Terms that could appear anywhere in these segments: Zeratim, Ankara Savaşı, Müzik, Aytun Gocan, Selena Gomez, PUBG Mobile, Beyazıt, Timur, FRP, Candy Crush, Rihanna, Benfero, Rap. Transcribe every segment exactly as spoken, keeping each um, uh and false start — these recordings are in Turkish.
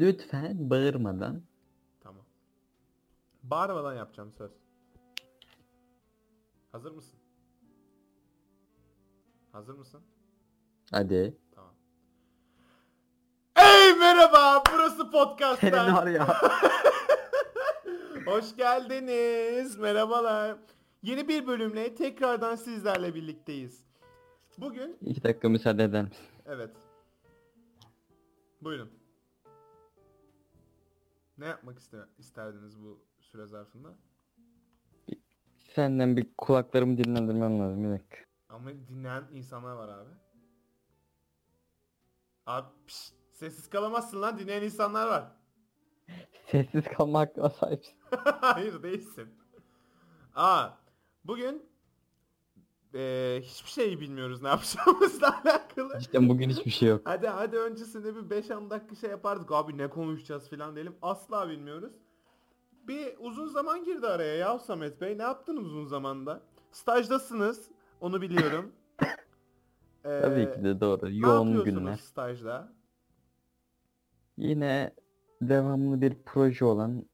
Lütfen bağırmadan. Tamam. Bağırmadan yapacağım, söz. Hazır mısın? Hazır mısın? Hadi. Tamam. Hey merhaba, burası Podcast'tan. Senin var ya. Hoş geldiniz, merhabalar. Yeni bir bölümle tekrardan sizlerle birlikteyiz. Bugün... İki dakika müsaade eder misin? Evet. Buyurun. Ne yapmak ister, isterdiniz bu süre zarfında? Senden bir kulaklarımı dinlendirmem lazım, bir dakika. Ama dinleyen insanlar var abi. Abi pişt, sessiz kalamazsın lan, dinleyen insanlar var. Sessiz kalma hakkına sahipsin. Hayır değilsin. Aa, bugün e, hiçbir şey bilmiyoruz ne yapacağımızla alakalı. İşte bugün hiçbir şey yok. Hadi hadi öncesinde bir beş on dakika şey yapardık. Abi ne konuşacağız falan diyelim. Asla bilmiyoruz. Bir uzun zaman girdi araya ya Samet Bey. Ne yaptınız uzun zamanda? Stajdasınız. Onu biliyorum. ee, Tabii ki de doğru. Yoğun günler. Stajda? Yine devamlı bir proje olan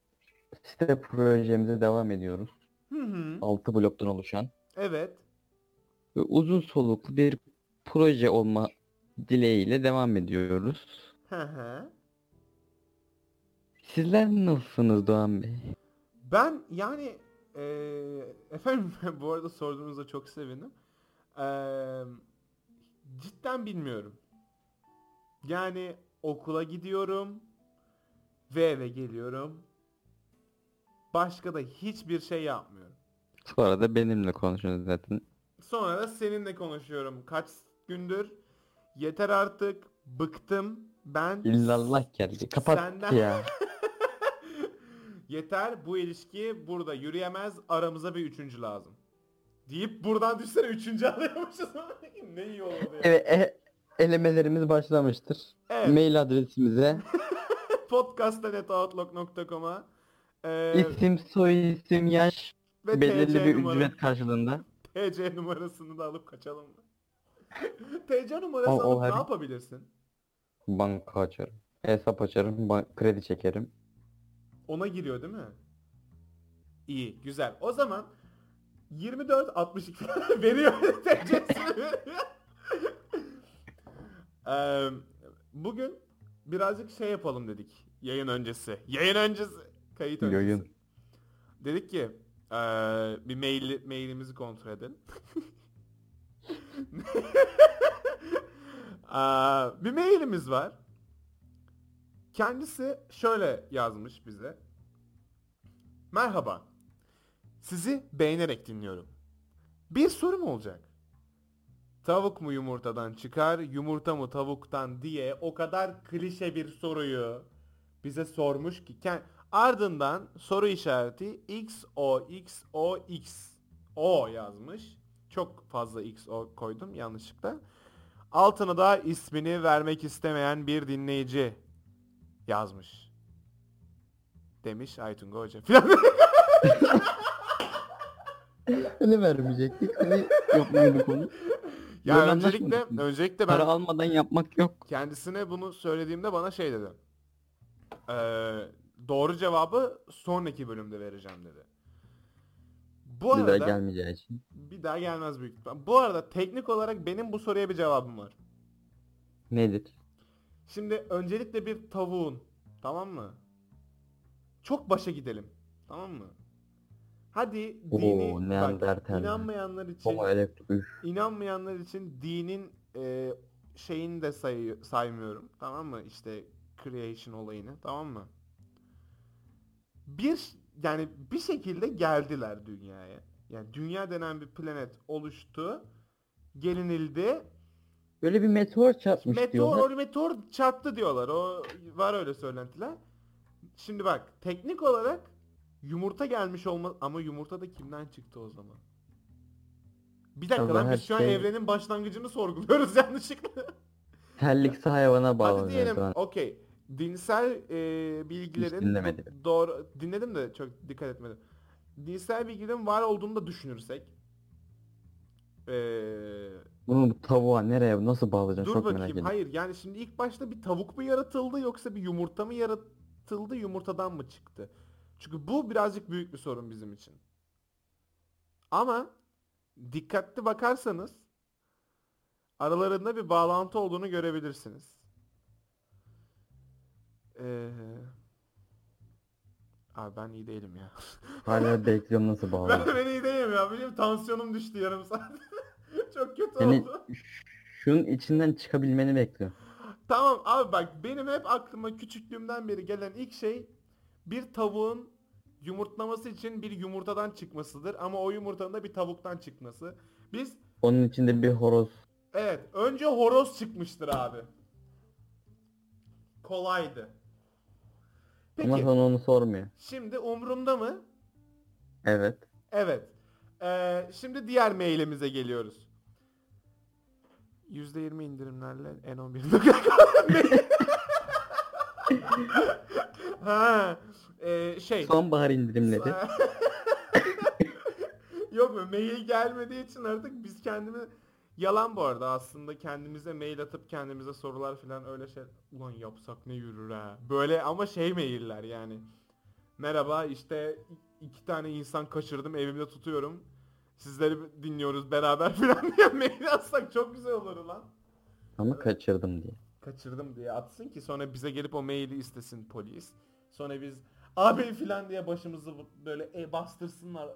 site projemize devam ediyoruz. Hı hı. altı bloktan oluşan. Evet. Ve uzun soluklu bir proje olma dileğiyle devam ediyoruz. Hı hı. Sizler nasılsınız Doğan Bey? Ben yani... Ee, efendim bu arada sorduğunuzda çok sevindim. Ee, cidden bilmiyorum. Yani okula gidiyorum ve eve geliyorum. Başka da hiçbir şey yapmıyorum. Sonra da benimle konuşuyoruz zaten. Sonra da seninle konuşuyorum. Kaç gündür? Yeter artık. Bıktım. Ben... İllallah geldi. Kapat senden... ya. Yeter, bu ilişki burada yürüyemez, aramıza bir üçüncü lazım. Deyip buradan düşsene üçüncü alıyormuşuz. Ne iyi oldu ya. Evet, e- elemelerimiz başlamıştır. Evet. Mail adresimize. podcast nokta outlook nokta com'a ee, İsim, soy isim, yaş ve belirli T C bir numara, ücret karşılığında. T C numarasını da alıp kaçalım mı? T C numarasını o, o alıp her... ne yapabilirsin? Banka açarım, hesap açarım, bank- kredi çekerim. Ona giriyor değil mi? İyi, güzel. O zaman yirmi dört altmış iki veriyor. ee, bugün birazcık şey yapalım dedik. Yayın öncesi. Yayın öncesi. Kayıt öncesi. Yayın. Dedik ki ee, bir mail, mailimizi kontrol edelim. ee, bir mailimiz var. Kendisi şöyle yazmış bize. Merhaba. Sizi beğenerek dinliyorum. Bir sorum olacak. Tavuk mu yumurtadan çıkar, yumurta mı tavuktan diye o kadar klişe bir soruyu bize sormuş ki. Ardından soru işareti XOXOXO yazmış. Çok fazla X O koydum yanlışlıkla. Altına da ismini vermek istemeyen bir dinleyici yazmış. Demiş Aytun Gocan filan. Öyle vermeyecektik. Hani yapmıyorduk onu. Yani öncelikle, öncelikle ben... Para almadan yapmak yok. Kendisine bunu söylediğimde bana şey dedi. Ee, doğru cevabı sonraki bölümde vereceğim dedi. Bu bir arada... Bir daha gelmeyeceği için. Bir daha gelmez büyük ihtimalle. Bu arada teknik olarak benim bu soruya bir cevabım var. Nedir? Şimdi öncelikle bir tavuğun, tamam mı? Çok başa gidelim, tamam mı? Hadi Oo, dini, bak, inanmayanlar için, inanmayanlar için dinin e, şeyini de say, saymıyorum, tamam mı? İşte creation olayını, tamam mı? Bir yani bir şekilde geldiler dünyaya. Yani dünya denen bir planet oluştu, gelinildi. Böyle bir meteor çarpmış meteor, diyorlar. O meteor çarptı diyorlar. O var öyle söylentiler. Şimdi bak teknik olarak yumurta gelmiş olmaz ama yumurta da kimden çıktı o zaman? Bir dakika Allah lan biz şu an şey... evrenin başlangıcını sorguluyoruz yanlışlıkla. Terliksi hayvana bağlanıyor. Hadi diyelim okey. Dinsel e, bilgilerin doğru dinledim de çok dikkat etmedim. Dinsel bilgilerin var olduğunu da düşünürsek eee Bunu tavuğa nereye nasıl bağlayacaksın? Dur çok bakayım, merak ediyorum. Hayır yani şimdi ilk başta bir tavuk mu yaratıldı yoksa bir yumurta mı yaratıldı, yumurtadan mı çıktı? Çünkü bu birazcık büyük bir sorun bizim için. Ama dikkatli bakarsanız aralarında bir bağlantı olduğunu görebilirsiniz. Ee... Abi ben iyi değilim ya. Hala bekliyorum nasıl bağlı. Ben, ben iyi değilim ya. Benim tansiyonum düştü yarım saat. Çok kötü yani oldu. Şunun içinden çıkabilmeni bekliyorum. Tamam abi bak, benim hep aklıma küçüklüğümden beri gelen ilk şey bir tavuğun yumurtlaması için bir yumurtadan çıkmasıdır. Ama o yumurtanın da bir tavuktan çıkması. Biz... Onun içinde bir horoz. Evet. Önce horoz çıkmıştır abi. Kolaydı. Peki. Ama sana onu sormuyor. Şimdi umrumda mı? Evet. Evet. Ee, şimdi diğer mailimize geliyoruz. yüzde yirmi indirimlerle N on bir. Ha, e, şey. Sonbahar indirimleri. Yok mu? Mail gelmediği için artık biz kendimiz... Yalan bu arada aslında, kendimize mail atıp kendimize sorular filan öyle şey... Ulan yapsak ne yürür ha. Böyle ama şey mailler yani. Merhaba işte iki tane insan kaçırdım, evimde tutuyorum. Sizleri dinliyoruz beraber filan diye mail atsak çok güzel olur lan. Ama kaçırdım diye. Kaçırdım diye atsın ki sonra bize gelip o maili istesin polis. Sonra biz abi filan diye başımızı böyle e, bastırsınlar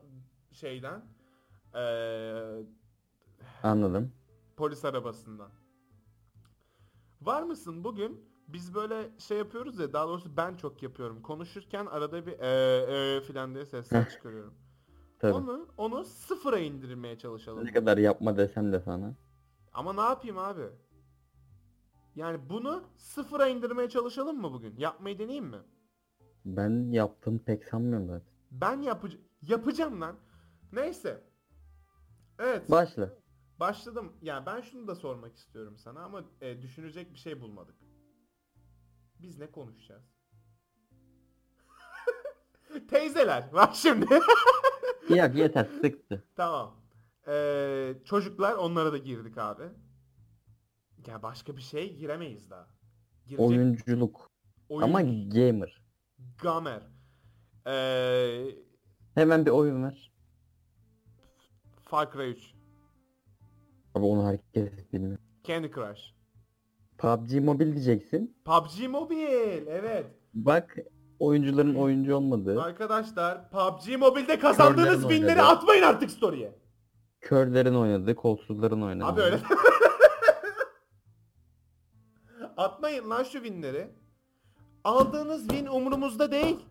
şeyden. Eee... Anladım. Polis arabasından. Var mısın bugün? Biz böyle şey yapıyoruz ya, daha doğrusu ben çok yapıyorum. Konuşurken arada bir eee ee filan diye sesler çıkarıyorum. Tabii. Onu, onu sıfıra indirmeye çalışalım. Ne kadar yapma desem de sana. Ama ne yapayım abi? Yani bunu sıfıra indirmeye çalışalım mı bugün? Yapmayı deneyeyim mi? Ben yaptığımı pek sanmıyorum zaten. Ben yapacağım. Yapacağım lan. Neyse. Evet. Başla. Başladım. Ya yani ben şunu da sormak istiyorum sana ama e, düşünecek bir şey bulmadık. Biz ne konuşacağız? Teyzeler. Bak şimdi. Yok yeter, sıktı. Tamam. Ee, çocuklar, onlara da girdik abi. Ya başka bir şeye giremeyiz daha. Girecek... Oyunculuk. Oyun... Ama gamer. Gamer. Ee... Hemen bir oyun ver. Far Cry üç. Abi onu herkes bilmiyor. Candy Crush. P U B G Mobile diyeceksin. P U B G Mobile, evet. Bak oyuncuların oyuncu olmadığı. Arkadaşlar P U B G Mobile'de kazandığınız binleri atmayın artık story'e. Körlerin oynadığı, kolsuzların oynadığı. Abi öyle. Atmayın lan şu binleri. Aldığınız bin umurumuzda değil.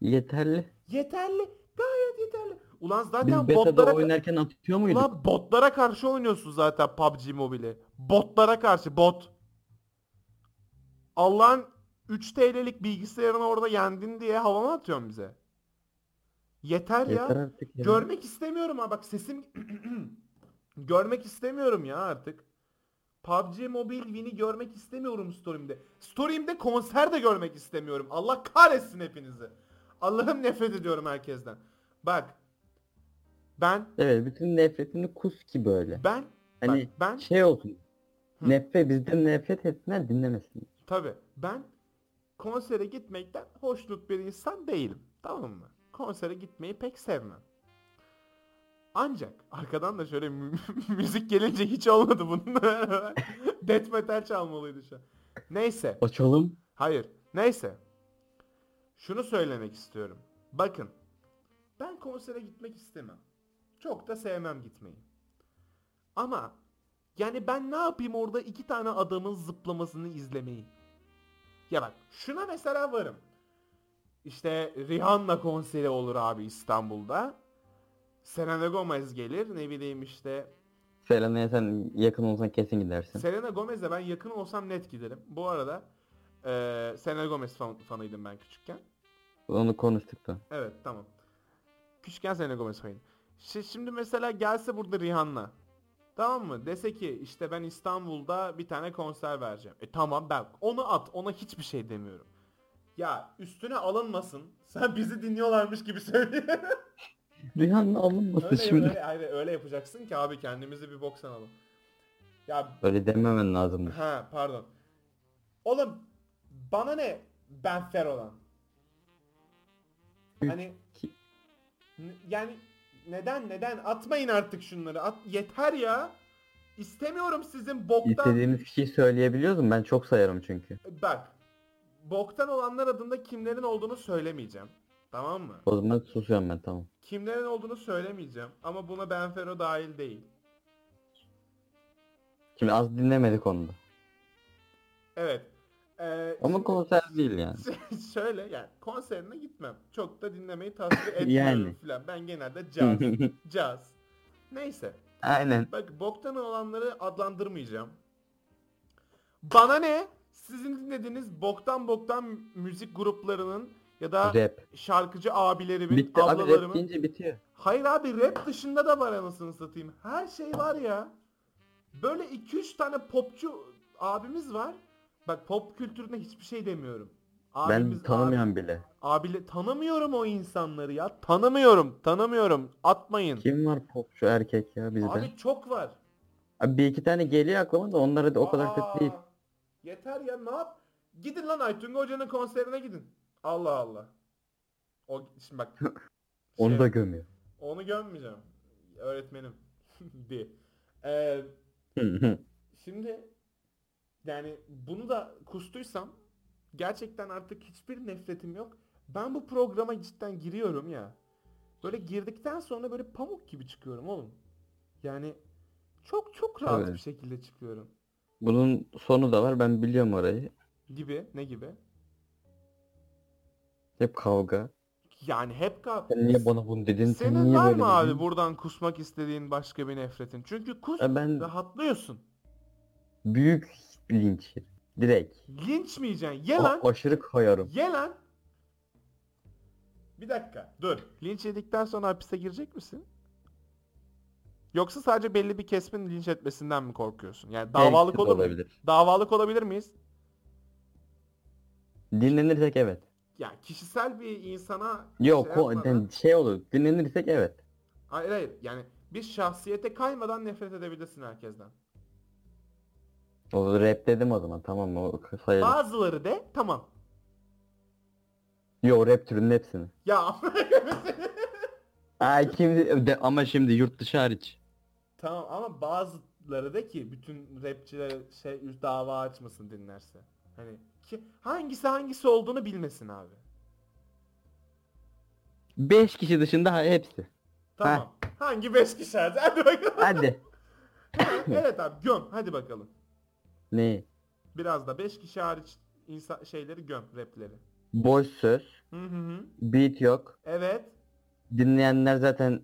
Yeterli. Yeterli. Gayet yeterli. Ulan zaten biz botlara oynarken atıyor muyduk? Ulan botlara karşı oynuyorsun zaten P U B G Mobile'i. Botlara karşı, bot. Allah'ın üç TL'lik bilgisayarını orada yendin diye havama atıyorsun bize. Yeter, Yeter ya. ya. Görmek istemiyorum ha bak sesim. Görmek istemiyorum ya artık. P U B G Mobile Win'i görmek istemiyorum story'imde. Story'imde konser de görmek istemiyorum. Allah kahretsin hepinizi. Allah'ım nefret ediyorum herkesten. Bak. Ben evet bütün nefretini kus ki böyle. Ben hani ben, ben şey olsun. Hı. Nefret bizden nefret etsinler, dinlemesinler. Tabii ben konsere gitmekten hoşnut bir insan değilim. Tamam mı? Konsere gitmeyi pek sevmem. Ancak arkadan da şöyle mü- müzik gelince hiç olmadı bunun. Death metal çalmalıydı şu an. Neyse. Açalım. Hayır. Neyse. Şunu söylemek istiyorum. Bakın. Ben konsere gitmek istemem. Çok da sevmem gitmeyi. Ama yani ben ne yapayım orada iki tane adamın zıplamasını izlemeyi? Ya bak şuna mesela varım. İşte Rihanna konseri olur abi İstanbul'da. Selena Gomez gelir, ne bileyim işte. Selena'ya sen yakın olsan kesin gidersin. Selena Gomez'le ben yakın olsam net giderim. Bu arada ee, Selena Gomez fan, fanıydım ben küçükken. Onu konuştuk da. Evet tamam. Küçükken Selena Gomez fanıydım. Şimdi mesela gelse burada Rihanna. Tamam mı? Dese ki işte ben İstanbul'da bir tane konser vereceğim. E tamam ben onu at. Ona hiçbir şey demiyorum. Ya üstüne alınmasın. Sen bizi dinliyorlarmış gibi söylüyorsun. Rihanna alınmasın öyle, şimdi. Öyle, öyle, öyle yapacaksın ki abi kendimizi bir bok sanalım. Ya, öyle dememen lazım. Ha pardon. Oğlum bana ne ben fair olan? Hani yani neden neden atmayın artık şunları. At, yeter ya. İstemiyorum sizin boktan. İstediğimiz kişiyi söyleyebiliyoruz mu? Ben çok sayarım çünkü. Bak. Boktan olanlar adında kimlerin olduğunu söylemeyeceğim. Tamam mı? O zaman susuyorum ben, tamam. Kimlerin olduğunu söylemeyeceğim ama buna Benfero dahil değil. Şimdi az dinlemedik onu da. Evet. Ee, ama şimdi, konser değil yani. Şöyle yani konserine gitmem. Çok da dinlemeyi tavsiye etmiyorum yani. Falan. Ben genelde caz. Caz. Neyse. Aynen. Bak boktan olanları adlandırmayacağım. Bana ne? Sizin dinlediğiniz boktan boktan müzik gruplarının ya da rap. Şarkıcı abilerimin, bitti, ablalarımın. Abi rap bitiyor. Hayır abi rap dışında da var anasını satayım. Her şey var ya. Böyle iki üç tane popçu abimiz var. Bak pop kültürüne hiçbir şey demiyorum. Abimiz, ben tanımıyorum abi, bile. Abile tanımıyorum o insanları ya. Tanımıyorum, tanımıyorum. Atmayın. Kim var popçu erkek ya bizde? Abi çok var. Abi bir iki tane geliyor aklıma da onlara da o kadar kötü değil. Yeter ya ne yap? Gidin lan Aytun Gocan'ın konserine gidin. Allah Allah. O şimdi bak. Şey, onu da gömüyor. Onu gömmeyeceğim. Öğretmenim diye. Ee, şimdi yani bunu da kustuysam gerçekten artık hiçbir nefretim yok. Ben bu programa cidden giriyorum ya. Böyle girdikten sonra böyle pamuk gibi çıkıyorum oğlum. Yani çok çok rahat evet. Bir şekilde çıkıyorum. Bunun sonu da var. Ben biliyorum orayı. Gibi. Ne gibi? Hep kavga. Yani hep kavga. Sen niye bana bunu dedin? Senin niye var mı abi dedin? Buradan kusmak istediğin başka bir nefretin? Çünkü kus e ben... rahatlıyorsun. Büyük linç. Direkt. Linç mi yiyeceksin? Ye lan. O, aşırı koyarım. Ye lan. Bir dakika. Dur. Linç yedikten sonra hapise girecek misin? Yoksa sadece belli bir kesimin linç etmesinden mi korkuyorsun? Yani davalık olur mu? Davalık olabilir miyiz? Dinlenirsek evet. Yani kişisel bir insana... Yok şey, o, yani şey olur. Dinlenirsek evet. Hayır hayır. Yani bir şahsiyete kaymadan nefret edebilirsin herkesten. O rap dedim o zaman. Tamam mı? Bazıları de tamam. Yo rap türünün hepsini. Ya ay kim de, ama şimdi yurt dışı hariç. Tamam ama bazıları da ki bütün rapçilere şey dava açmasın dinlerse. Hani ki hangisi hangisi olduğunu bilmesin abi. beş kişi dışında hepsi. Tamam. Ha. Hangi beş kişi? Hadi bakalım. Hadi. Evet abi göm hadi bakalım. Ne? Biraz da beş kişi hariç insan şeyleri göm rapleri. Boş söz. Hı hı. Beat yok. Evet. Dinleyenler zaten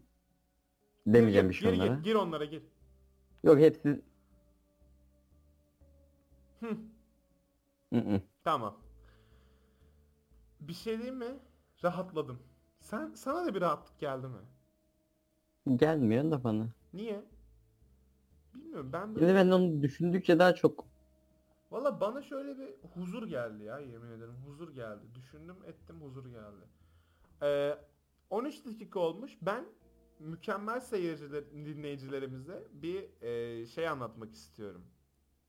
demeyeceğim gir, bir şey gir, onlara. Gir, gir onlara gir. Yok hepsi. Hı. Hı. Tamam. Bir şey diyeyim mi? Rahatladım. Sen sana da bir rahatlık geldi mi? Gelmiyor da bana. Niye? Bilmiyorum ben böyle. Yani ben onu düşündükçe daha çok. Valla bana şöyle bir huzur geldi ya yemin ederim huzur geldi. Düşündüm ettim huzur geldi. Eee. on üç dakika olmuş. Ben mükemmel seyirciler, dinleyicilerimize bir e, şey anlatmak istiyorum.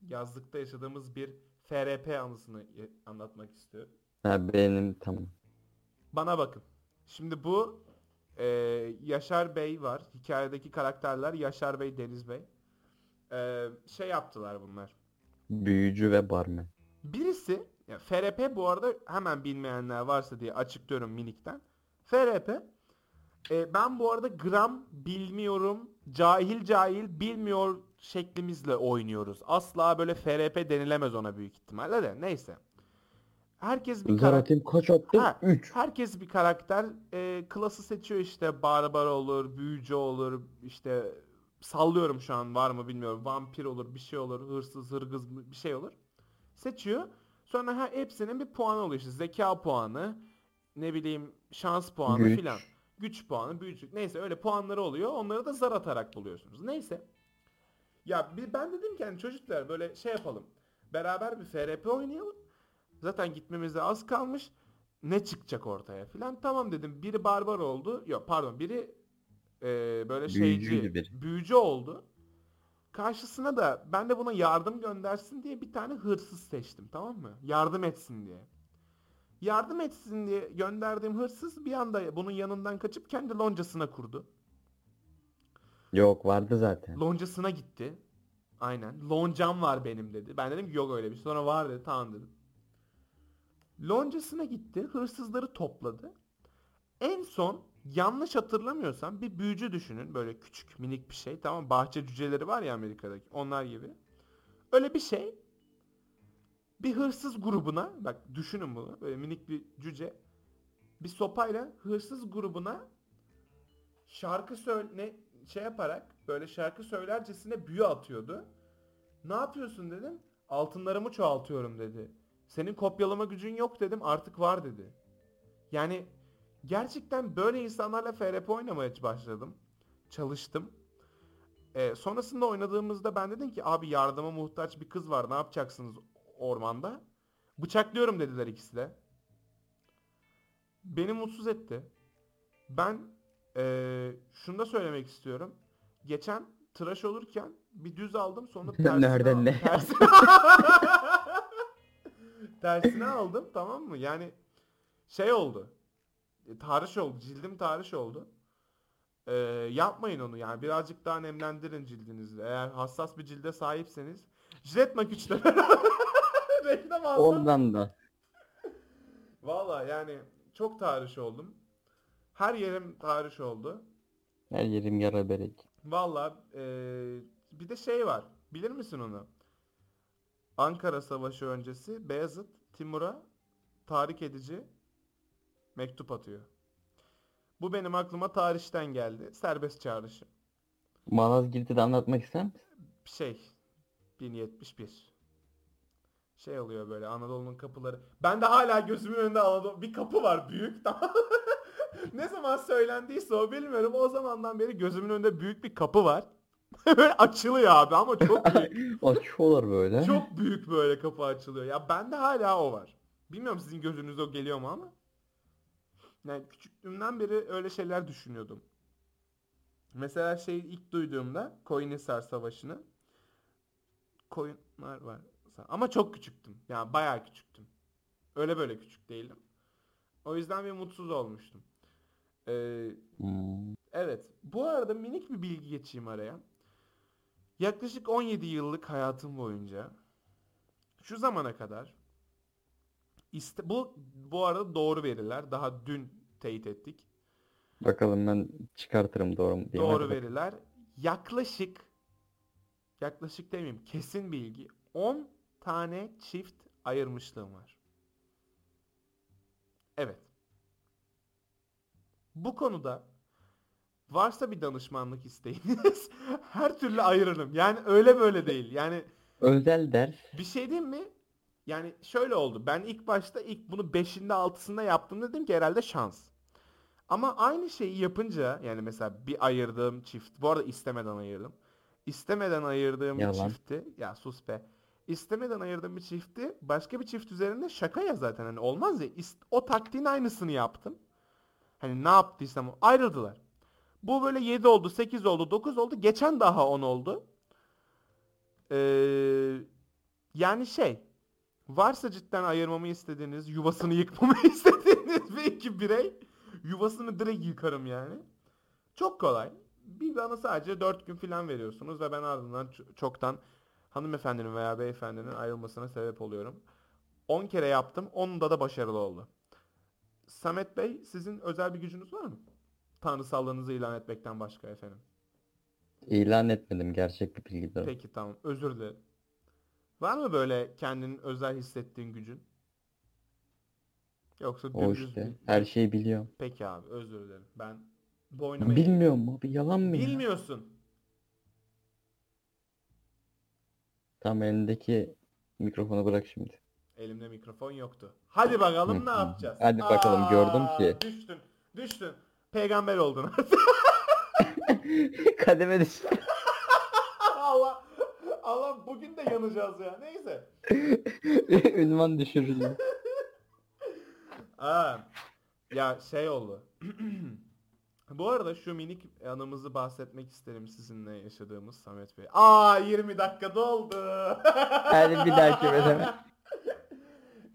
Yazlıkta yaşadığımız bir F R P anısını anlatmak istiyorum. Ha benim tamam. Bana bakın. Şimdi bu e, Yaşar Bey var. Hikayedeki karakterler Yaşar Bey, Deniz Bey. E, şey yaptılar bunlar. Büyücü ve barmen. Birisi, ya F R P bu arada hemen bilmeyenler varsa diye açıklıyorum minikten. F R P. E, ben bu arada gram bilmiyorum, cahil cahil bilmiyor şeklimizle oynuyoruz. Asla böyle F R P denilemez ona büyük ihtimalle de. Neyse. Herkes bir Zeratim kaç attı? üç. Herkes bir karakter. E, klası seçiyor işte. Barbar olur, büyücü olur, işte sallıyorum şu an var mı bilmiyorum. Vampir olur, bir şey olur, hırsız, hırgız bir şey olur. Seçiyor. Sonra her, hepsinin bir puanı oluyor işte. Zeka puanı, ne bileyim şans puanı güç. Filan. Güç puanı, büyücük. Neyse öyle puanları oluyor. Onları da zar atarak buluyorsunuz. Neyse. Ya ben dedim ki hani çocuklar böyle şey yapalım. Beraber bir F R P oynayalım. Zaten gitmemize az kalmış. Ne çıkacak ortaya filan. Tamam dedim. Biri barbar oldu. Yok pardon. Biri e, böyle büyücü şeyci bir. büyücü oldu. Karşısına da ben de buna yardım göndersin diye bir tane hırsız seçtim, tamam mı? Yardım etsin diye. Yardım etsin diye gönderdiğim hırsız bir anda bunun yanından kaçıp kendi loncasına kurdu. Yok, vardı zaten. Loncasına gitti. Aynen. Loncam var benim dedi. Ben dedim ki yok öyle bir şey. Sonra var dedi. Tamam dedim. Loncasına gitti. Hırsızları topladı. En son yanlış hatırlamıyorsam bir büyücü düşünün. Böyle küçük minik bir şey. Tamam, bahçe cüceleri var ya Amerika'daki. Onlar gibi. Öyle bir şey. Bir hırsız grubuna. Bak düşünün bunu. Böyle minik bir cüce. Bir sopayla hırsız grubuna şarkı söyle... şey yaparak böyle şarkı söylercesine büyü atıyordu. Ne yapıyorsun dedim. Altınlarımı çoğaltıyorum dedi. Senin kopyalama gücün yok dedim. Artık var dedi. Yani gerçekten böyle insanlarla F R P oynamaya başladım. Çalıştım. Ee, sonrasında oynadığımızda ben dedim ki abi yardıma muhtaç bir kız var, ne yapacaksınız ormanda? Bıçaklıyorum dediler ikisi de. Beni mutsuz etti. Ben Ee, şunu da söylemek istiyorum. Geçen tıraş olurken bir düz aldım, sonra tersine Nereden aldım. Ne? Tersine... tersine aldım, tamam mı? Yani şey oldu. Tarih oldu. Cildim tarih oldu. Ee, yapmayın onu yani. Birazcık daha nemlendirin cildinizi. Eğer hassas bir cilde sahipseniz. Jilet makyajları. Reklam aldım. Ondan da. Valla yani çok tarih oldum. Her yerim tarih oldu. Her yerim yara berek. Valla e, bir de şey var. Bilir misin onu? Ankara Savaşı öncesi Beyazıt Timur'a tahrik edici mektup atıyor. Bu benim aklıma tarihten geldi. Serbest çağrışım. Malazgirt'i de anlatmak ister misin? Şey. bin yetmiş bir. Şey oluyor böyle Anadolu'nun kapıları. Ben de hala gözümün önünde Anadolu. Bir kapı var büyük. Tamam. Ne zaman söylendiyse o bilmiyorum. O zamandan beri gözümün önünde büyük bir kapı var. Böyle açılıyor abi ama çok büyük. Açıyorlar böyle. Çok büyük böyle kapı açılıyor. Ya bende hala o var. Bilmiyorum sizin gözünüzde o geliyor mu ama. Yani küçüklüğümden beri öyle şeyler düşünüyordum. Mesela şey ilk duyduğumda Koyunhisar Savaşı'nı. Koyunlar var. Ama çok küçüktüm. Yani bayağı küçüktüm. Öyle böyle küçük değilim. O yüzden bir mutsuz olmuştum. Ee, hmm. Evet. Bu arada minik bir bilgi geçeyim araya. Yaklaşık on yedi yıllık hayatım boyunca şu zamana kadar iste- bu bu arada doğru veriler. Daha dün teyit ettik. Bakalım ben çıkartırım doğru mu diye. Doğru veriler. Yaklaşık yaklaşık demeyeyim. Kesin bilgi. on tane çift ayırmışlığım var. Evet. Bu konuda varsa bir danışmanlık isteyiniz. Her türlü ayırırım. Yani öyle böyle değil. Yani özel ders. Bir şey diyeyim mi? Yani şöyle oldu. Ben ilk başta ilk bunu beşinde altısında yaptım dedim ki herhalde şans. Ama aynı şeyi yapınca yani mesela bir ayırdığım çift. Bu arada istemeden ayırdım. İstemeden ayırdığım bir çifti. Ya sus be. İstemeden ayırdığım bir çifti başka bir çift üzerinde şaka ya zaten. Hani olmaz ya. O taktiğin aynısını yaptım. Hani ne yaptıysam ayrıldılar. Bu böyle yedi oldu, sekiz oldu, dokuz oldu. Geçen daha on oldu. Ee, yani şey. Varsa cidden ayırmamı istediğiniz, yuvasını yıkmamı istediğiniz bir iki birey. Yuvasını direkt yıkarım yani. Çok kolay. Bir bana sadece dört gün falan veriyorsunuz ve ben ardından çoktan hanımefendinin veya beyefendinin ayrılmasına sebep oluyorum. on kere yaptım. onda da başarılı oldu. Samet Bey, sizin özel bir gücünüz var mı? Tanrısallığınızı ilan etmekten başka efendim. İlan etmedim, gerçek bir bilgidir. Peki tamam, özür dilerim. Var mı böyle kendinin özel hissettiğin gücün? Yoksa dümdüz... O işte, bir... her şeyi biliyorum. Peki abi, özür dilerim. Ben boynumu... Bilmiyorum eğitim. Abi, yalan mı? Bilmiyorsun. Ya? Tamam, elindeki mikrofonu bırak şimdi. Elimde mikrofon yoktu. Hadi bakalım ne yapacağız? Hadi bakalım. Aa, gördüm ki. Düştün. Düştün. Peygamber oldun artık. Kademe düştün. Allah, Allah bugün de yanacağız ya. Neyse. Ünvan düşürüldü. Aa, ya şey oldu. Bu arada şu minik anımızı bahsetmek isterim sizinle yaşadığımız Samet Bey. Aa yirmi dakika doldu. Yani bir dahaki mesela.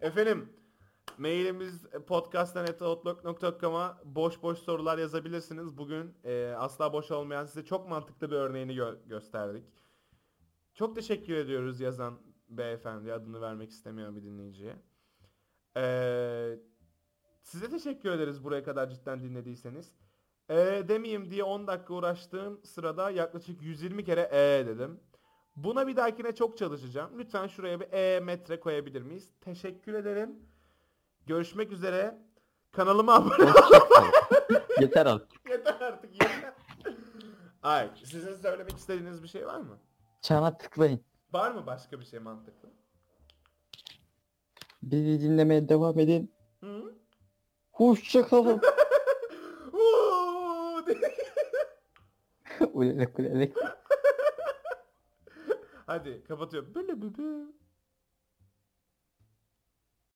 Efendim, mailimiz podcast nokta outlook nokta com'a boş boş sorular yazabilirsiniz. Bugün e, asla boş olmayan size çok mantıklı bir örneğini gö- gösterdik. Çok teşekkür ediyoruz yazan beyefendi, adını vermek istemiyor bir dinleyiciye. Ee, size teşekkür ederiz buraya kadar cidden dinlediyseniz. Ee, demeyeyim diye on dakika uğraştığım sırada yaklaşık yüz yirmi kere ee dedim. Buna bir dahakine çok çalışacağım. Lütfen şuraya bir ee metre koyabilir miyiz? Teşekkür ederim. Görüşmek üzere. Kanalıma abone olun. Yeter artık. Yeter artık. Yeter. Ay, sizin söylemek istediğiniz bir şey var mı? Çana tıklayın. Var mı başka bir şey mantıklı? Bizi dinlemeye devam edin. Hı? Hoşçakalın. Ulelek ulelek. Hadi kapatıyorum. Böyle böyle.